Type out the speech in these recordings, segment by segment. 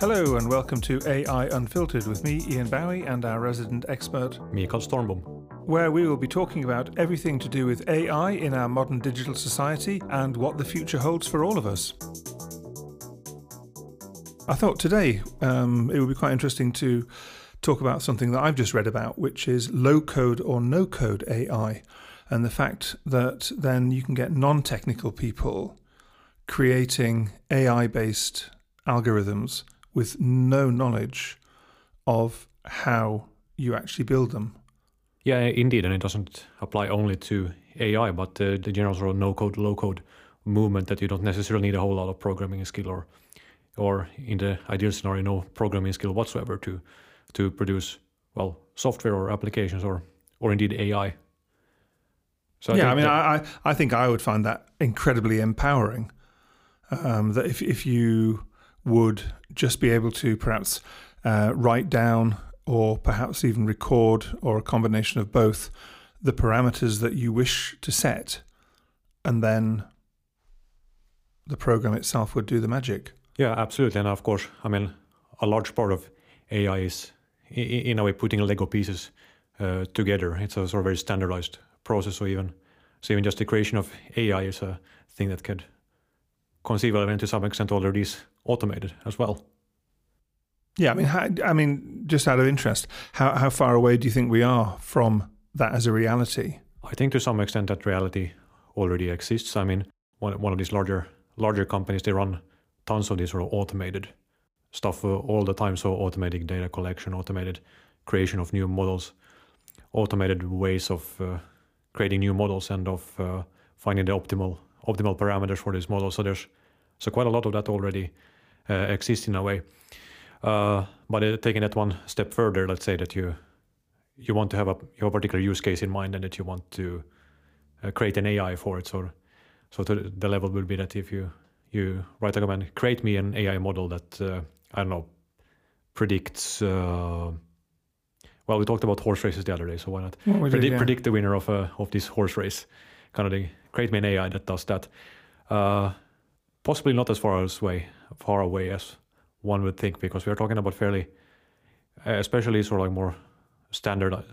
Hello and welcome to AI Unfiltered with me, Ian Bowie, and our resident expert, Michael Stormbom, where we will be talking about everything to do with AI in our modern digital society and what the future holds for all of us. I thought today it would be quite interesting to talk about something that I've just read about, which is low-code or no-code AI, and the fact that then you can get non-technical people creating AI-based algorithms with no knowledge of how you actually build them. Yeah, indeed. And it doesn't apply only to AI, but the general sort of no-code, low-code movement that you don't necessarily need a whole lot of programming skill or in the ideal scenario, no programming skill whatsoever to produce, well, software or applications or indeed AI. So yeah, I think I would find that incredibly empowering, that if you would just be able to perhaps write down or perhaps even record or a combination of both the parameters that you wish to set, and then the program itself would do the magic. Yeah, absolutely. And of course, a large part of AI is in a way putting Lego pieces together. It's a sort of very standardized process. So even just the creation of AI is a thing that could conceivably and to some extent already is automated as well. Yeah, just out of interest, how far away do you think we are from that as a reality? I think to some extent that reality already exists. One of these larger companies, they run tons of this sort of automated stuff all the time. So automatic data collection, automated creation of new models, automated ways of creating new models and of finding the optimal parameters for this model. So there's quite a lot of that already exists in a way. But taking that one step further, let's say that you want to have your particular use case in mind and that you want to create an AI for it. So to the level would be that if you write a command, create me an AI model that, predicts... well, we talked about horse races the other day, so why not predict the winner of this horse race kind of thing. Create me an AI that does that. Possibly not as far away as one would think, because we are talking about fairly, especially sort of like more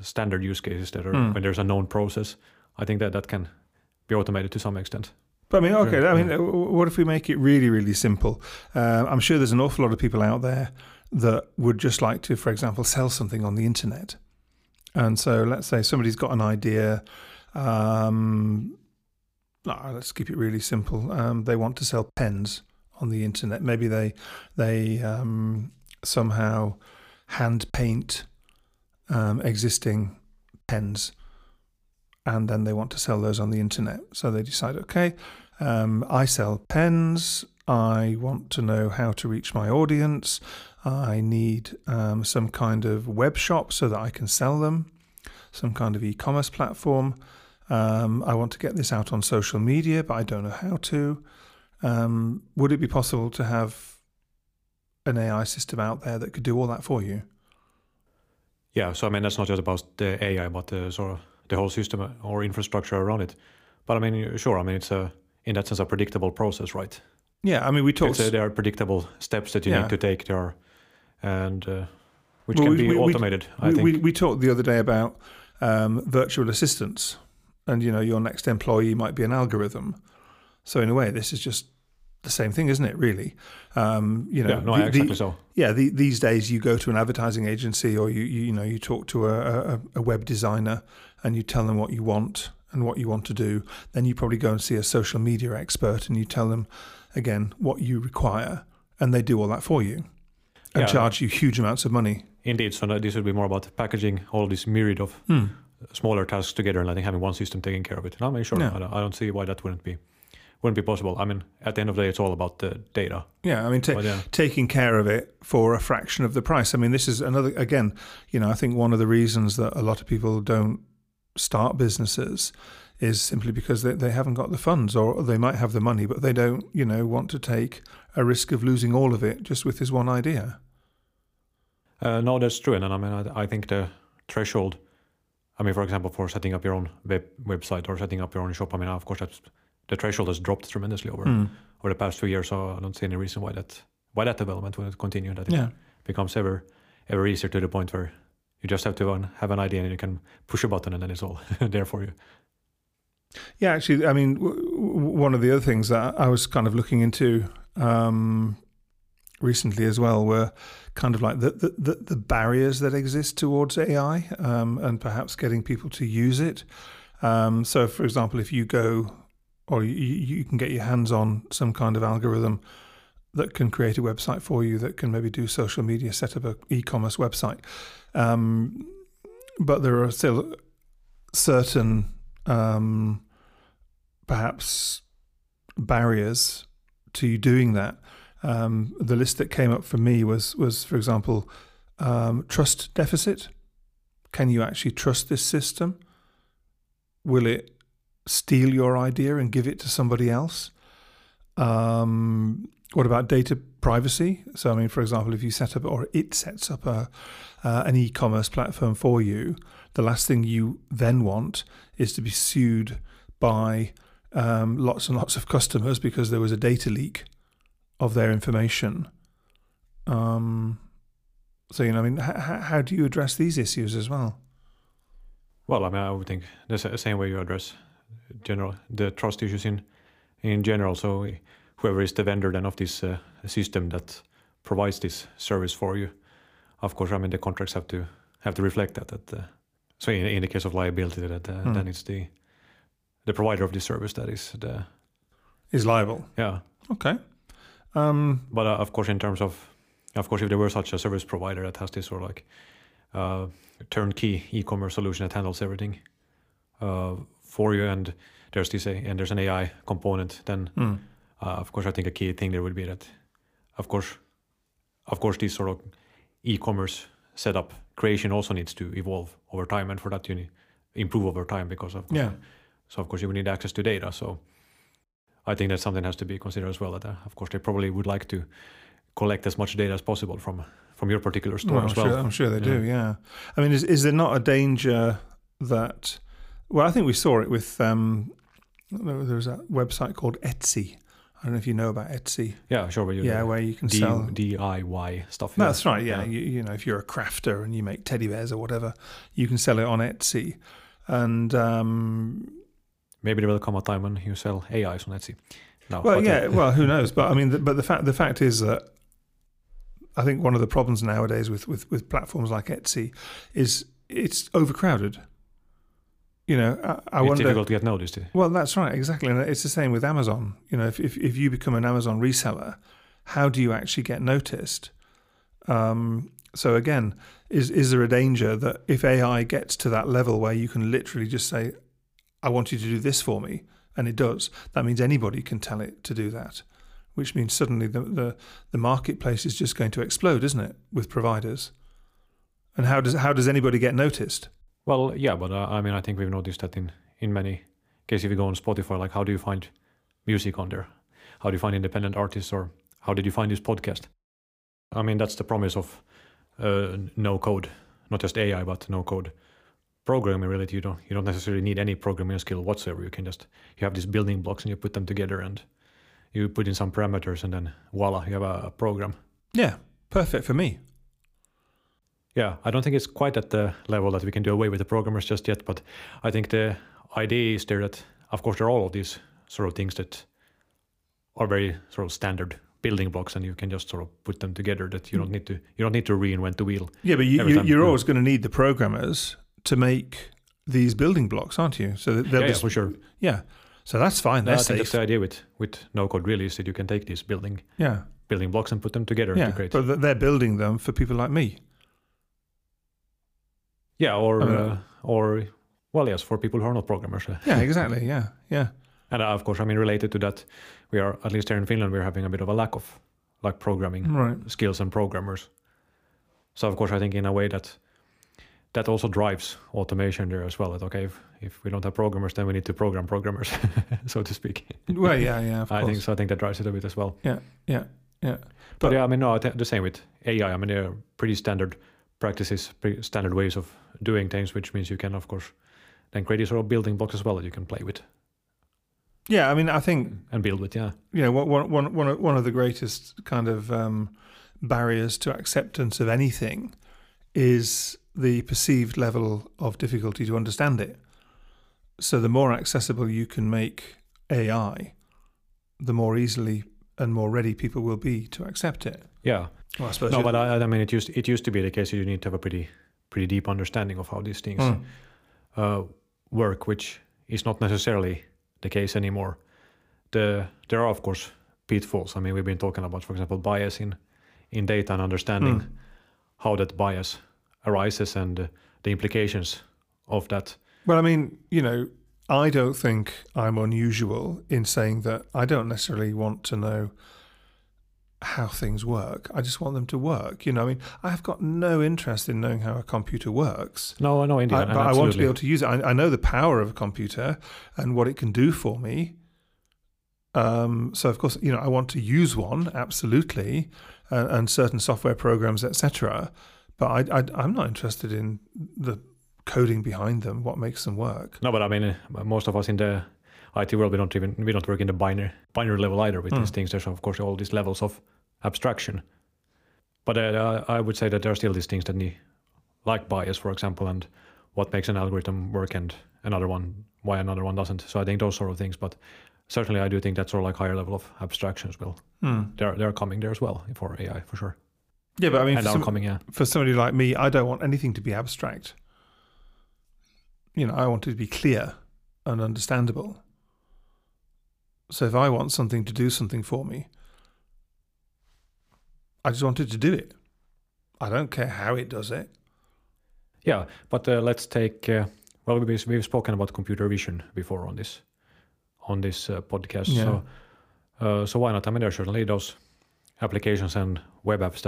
standard use cases that are when there's a known process. I think that can be automated to some extent. But what if we make it really, really simple? I'm sure there's an awful lot of people out there that would just like to, for example, sell something on the internet. And so let's say somebody's got an idea. Let's keep it really simple. They want to sell pens on the internet. Maybe they somehow hand paint existing pens, and then they want to sell those on the internet. So they decide, okay, I sell pens. I want to know how to reach my audience. I need some kind of web shop so that I can sell them, some kind of e-commerce platform. I want to get this out on social media, but I don't know how to. Would it be possible to have an AI system out there that could do all that for you? Yeah, so that's not just about the AI, but sort of the whole system or infrastructure around it. But it's in that sense a predictable process, right? Yeah, we talked. There are predictable steps that you need to take there, and which can be automated. I think we talked the other day about virtual assistants, and your next employee might be an algorithm. So in a way, this is just the same thing, isn't it? Really, exactly so. Yeah, these days you go to an advertising agency, or you talk to a web designer, and you tell them what you want and what you want to do. Then you probably go and see a social media expert, and you tell them, again, what you require, and they do all that for you and charge you huge amounts of money. Indeed. So this would be more about packaging all this myriad of smaller tasks together and I think having one system taking care of it. And I'm sure I don't see why that wouldn't be possible. At the end of the day, it's all about the data. Yeah, taking care of it for a fraction of the price. This is another, again, I think one of the reasons that a lot of people don't start businesses is simply because they haven't got the funds, or they might have the money, but they don't, want to take a risk of losing all of it just with this one idea. No, that's true. And I think the threshold, for example, for setting up your own website or setting up your own shop, of course, the threshold has dropped tremendously over the past few years. So I don't see any reason why that why that development wouldn't continue, that it becomes ever easier to the point where you just have to have an idea and you can push a button and then it's all there for you. Yeah, actually, I mean, one of the other things that I was kind of looking into recently as well were kind of like the barriers that exist towards AI and perhaps getting people to use it. So, for example, if you go or you can get your hands on some kind of algorithm that can create a website for you, that can maybe do social media, set up an e-commerce website. But there are still certain perhaps barriers to doing that. The list that came up for me was for example, trust deficit. Can you actually trust this system? Will it steal your idea and give it to somebody else? What about data privacy? So, I mean, for example, if you set up or it sets up an e-commerce platform for you, the last thing you then want is to be sued by lots and lots of customers because there was a data leak of their information. So, you know, I mean, how do you address these issues as well? Well, I mean, I would think the same way you address the trust issues in general. So whoever is the vendor then of this system that provides this service for you, of course, I mean, the contracts have to reflect that. So in the case of liability, that then it's the provider of the service that is liable. Yeah. Okay. But of course, in terms of course, if there were such a service provider that has this sort of like turnkey e-commerce solution that handles everything for you, and there's an AI component, then of course I think a key thing there would be that, of course, this sort of e-commerce setup creation also needs to evolve over time, and for that you need improve over time because of course, so of course you would need access to data. So I think that something has to be considered as well. That of course they probably would like to collect as much data as possible from your particular store as well. I'm sure they do. Yeah, I mean, is there not a danger that? Well, I think we saw it with there was a website called Etsy. I don't know if you know about Etsy. Yeah, sure. Where you can sell DIY stuff. No, that's right. Yeah. You know, if you're a crafter and you make teddy bears or whatever, you can sell it on Etsy, and maybe there will come a time when you sell AIs on Etsy. No, well, yeah. Well, who knows? But I mean, the fact is that I think one of the problems nowadays with platforms like Etsy is it's overcrowded. You know, I wonder. It's difficult to get noticed. Well, that's right, exactly, and it's the same with Amazon. You know, if you become an Amazon reseller, how do you actually get noticed? So again, is there a danger that if AI gets to that level where you can literally just say, "I want you to do this for me," and it does, that means anybody can tell it to do that, which means suddenly the marketplace is just going to explode, isn't it, with providers? And how does anybody get noticed? Well, yeah, but I mean, I think we've noticed that in many cases, if you go on Spotify, like, how do you find music on there? How do you find independent artists, or how did you find this podcast? I mean, that's the promise of no code, not just AI, but no code programming. Really, you don't necessarily need any programming skill whatsoever. You have these building blocks and you put them together and you put in some parameters, and then voila, you have a program. Yeah, perfect for me. Yeah, I don't think it's quite at the level that we can do away with the programmers just yet, but I think the idea is there that, of course, there are all of these sort of things that are very sort of standard building blocks, and you can just sort of put them together. That you don't need to reinvent the wheel. Yeah, but you're always going to need the programmers to make these building blocks, aren't you? So for sure. Yeah, so that's fine. No, I think that's the idea with no code really, is that you can take these building blocks and put them together. Yeah, to create. But they're building them for people like me. Yeah, or for people who are not programmers. Yeah, exactly. Yeah. And of course, I mean, related to that, we are, at least here in Finland, we're having a bit of a lack of programming skills and programmers. So of course, I think in a way that also drives automation there as well. That okay, if we don't have programmers, then we need to program programmers, so to speak. Well, yeah. I think that drives it a bit as well. Yeah. But yeah, I mean, no, the same with AI. I mean, they're pretty standard practices, standard ways of doing things, which means you can, of course, then create a sort of building block as well that you can play with. Yeah, I mean, I think and build with you know, one of the greatest kind of barriers to acceptance of anything is the perceived level of difficulty to understand it. So the more accessible you can make AI, the more easily and more ready people will be to accept it. Yeah. Well, I suppose but I mean, it used to be the case that you need to have a pretty deep understanding of how these things work, which is not necessarily the case anymore. There are, of course, pitfalls. I mean, we've been talking about, for example, bias in data and understanding how that bias arises and the implications of that. Well, I mean, you know, I don't think I'm unusual in saying that I don't necessarily want to know how things work. I just want them to work. You know, I mean, I've got no interest in knowing how a computer works. No, indeed. But absolutely. I want to be able to use it. I know the power of a computer and what it can do for me. So, of course, you know, I want to use one, absolutely, and certain software programs, etc. But I'm not interested in the coding behind them, what makes them work. No, but I mean, most of us in the IT world, we don't work in the binary level either with these things. There's, of course, all these levels of abstraction. But I would say that there are still these things that need, like bias, for example, and what makes an algorithm work and another one, why another one doesn't. So I think those sort of things. But certainly I do think that sort of like higher level of abstractions will, they're coming there as well for AI, for sure. Yeah, but I mean, for somebody like me, I don't want anything to be abstract. You know, I want it to be clear and understandable. So if I want something to do something for me, I just want it to do it. I don't care how it does it. Yeah, but let's take... we've spoken about computer vision before on this podcast. Yeah. So why not? I mean, there are certainly those applications and web apps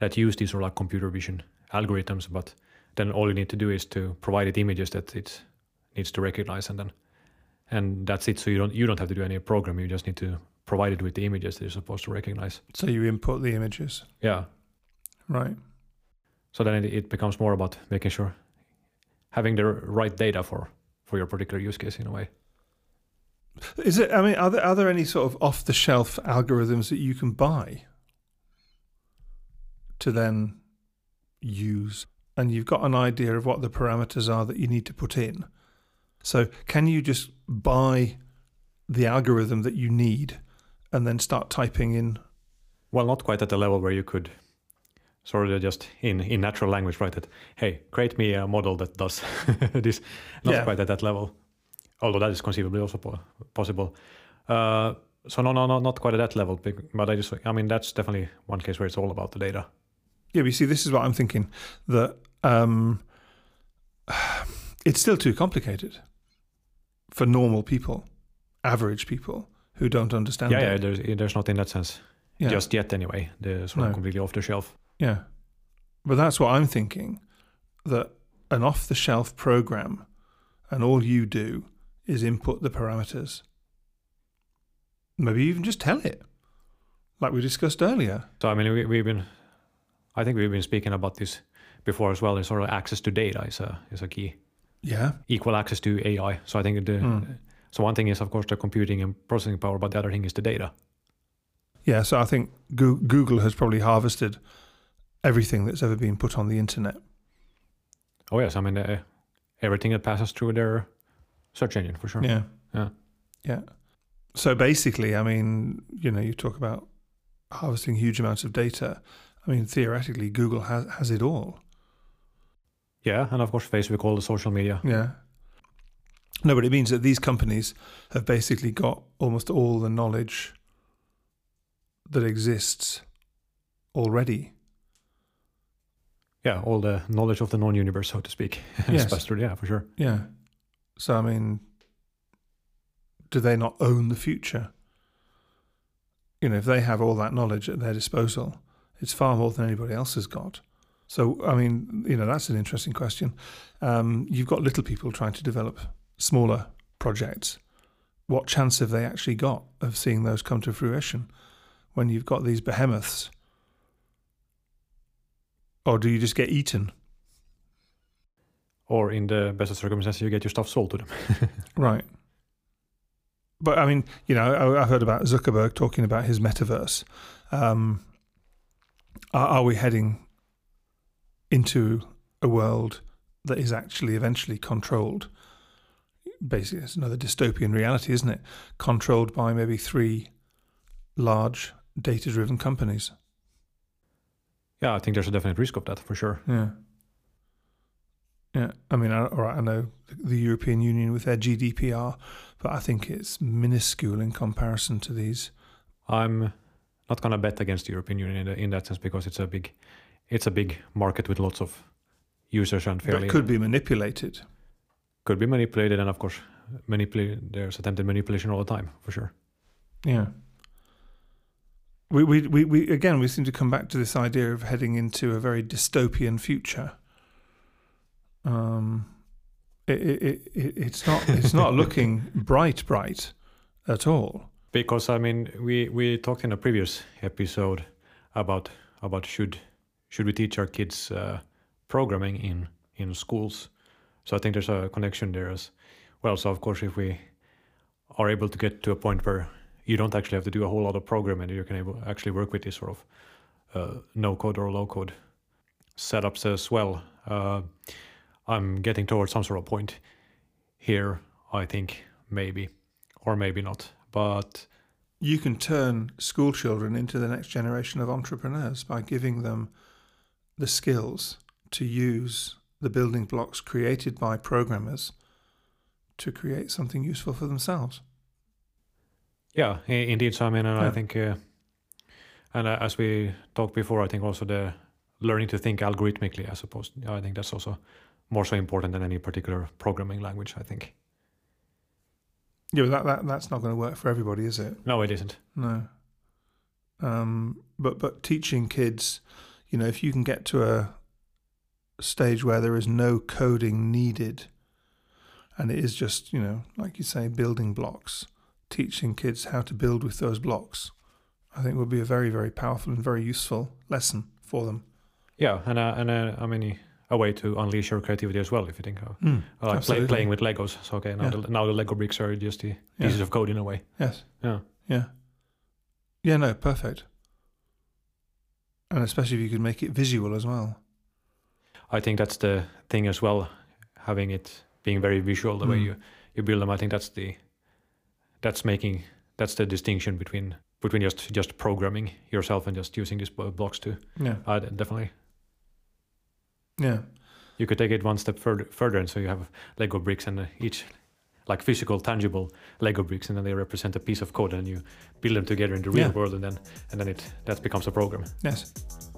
that use these sort of like computer vision algorithms, but then all you need to do is to provide it images that it needs to recognize, and that's it. So you don't have to do any program. You just need to provide it with the images that you're supposed to recognize. So you input the images. Yeah. Right. So then it becomes more about making sure having the right data for your particular use case in a way. Is it? I mean, are there any sort of off the shelf algorithms that you can buy to then use? And you've got an idea of what the parameters are that you need to put in. So can you just buy the algorithm that you need and then start typing in? Well, not quite at the level where you could sort of just in natural language write that, hey, create me a model that does this. Not quite at that level, although that is conceivably also possible. So not quite at that level. But I mean, that's definitely one case where it's all about the data. Yeah, but you see, this is what I'm thinking, that it's still too complicated for normal people, average people who don't understand it. Yeah, there's not in that sense just yet anyway. They're sort of completely off the shelf. Yeah, but that's what I'm thinking, that an off-the-shelf program and all you do is input the parameters. Maybe even just tell it, like we discussed earlier. So, I mean, I think we've been speaking about this before as well. Is sort of access to data is a key. Yeah. Equal access to AI. So I think so one thing is, of course, the computing and processing power, but the other thing is the data. Yeah. So I think Google has probably harvested everything that's ever been put on the internet. Oh yes, I mean everything that passes through their search engine for sure. Yeah. So basically, I mean, you know, you talk about harvesting huge amounts of data. I mean, theoretically, Google has it all. Yeah, and of course, Facebook, all the social media. Yeah. No, but it means that these companies have basically got almost all the knowledge that exists already. Yeah, all the knowledge of the known universe, so to speak. Yes. Yeah, for sure. Yeah. So, I mean, do they not own the future? You know, if they have all that knowledge at their disposal... It's far more than anybody else has got. So, I mean, you know, that's an interesting question. You've got little people trying to develop smaller projects. What chance have they actually got of seeing those come to fruition when you've got these behemoths? Or do you just get eaten? Or in the best of circumstances, you get your stuff sold to them. Right. But I mean, you know, I've heard about Zuckerberg talking about his metaverse. Are we heading into a world that is actually eventually controlled? Basically, it's another dystopian reality, isn't it? Controlled by maybe three large data-driven companies. Yeah, I think there's a definite risk of that for sure. Yeah. I mean, all right, I know the European Union with their GDPR, but I think it's minuscule in comparison to these. I'm not going to bet against the European Union in that sense, because it's a big market with lots of users, and fairly that could be manipulated. Could be manipulated, and of course, there's attempted manipulation all the time, for sure. Yeah. We again, we seem to come back to this idea of heading into a very dystopian future. It's not looking bright at all. Because I mean, we talked in a previous episode about should we teach our kids programming in schools. So I think there's a connection there as well. So of course, if we are able to get to a point where you don't actually have to do a whole lot of programming, you can actually work with this sort of no-code or low-code setups as well. I'm getting towards some sort of point here, I think, maybe, or maybe not. But you can turn school children into the next generation of entrepreneurs by giving them the skills to use the building blocks created by programmers to create something useful for themselves. Yeah, indeed, Simon. And yeah. I think, and as we talked before, I think also the learning to think algorithmically, I suppose, I think that's also more so important than any particular programming language, I think. Yeah, but that's not going to work for everybody, is it? No, it isn't. No. But teaching kids, you know, if you can get to a stage where there is no coding needed and it is just, you know, like you say, building blocks, teaching kids how to build with those blocks, I think would be a very, very powerful and very useful lesson for them. Yeah, and I mean, a way to unleash your creativity as well, if you think of like playing with Legos. So okay, now the Lego bricks are just the pieces of code in a way. Yes. Yeah, no, perfect. And especially if you could make it visual as well. I think that's the thing as well, having it being very visual, the way you build them. I think that's the distinction between just programming yourself and just using these blocks to definitely. Yeah, you could take it one step further, and so you have Lego bricks, and each like physical, tangible Lego bricks, and then they represent a piece of code, and you build them together in the real world, and then it becomes a program. Yes.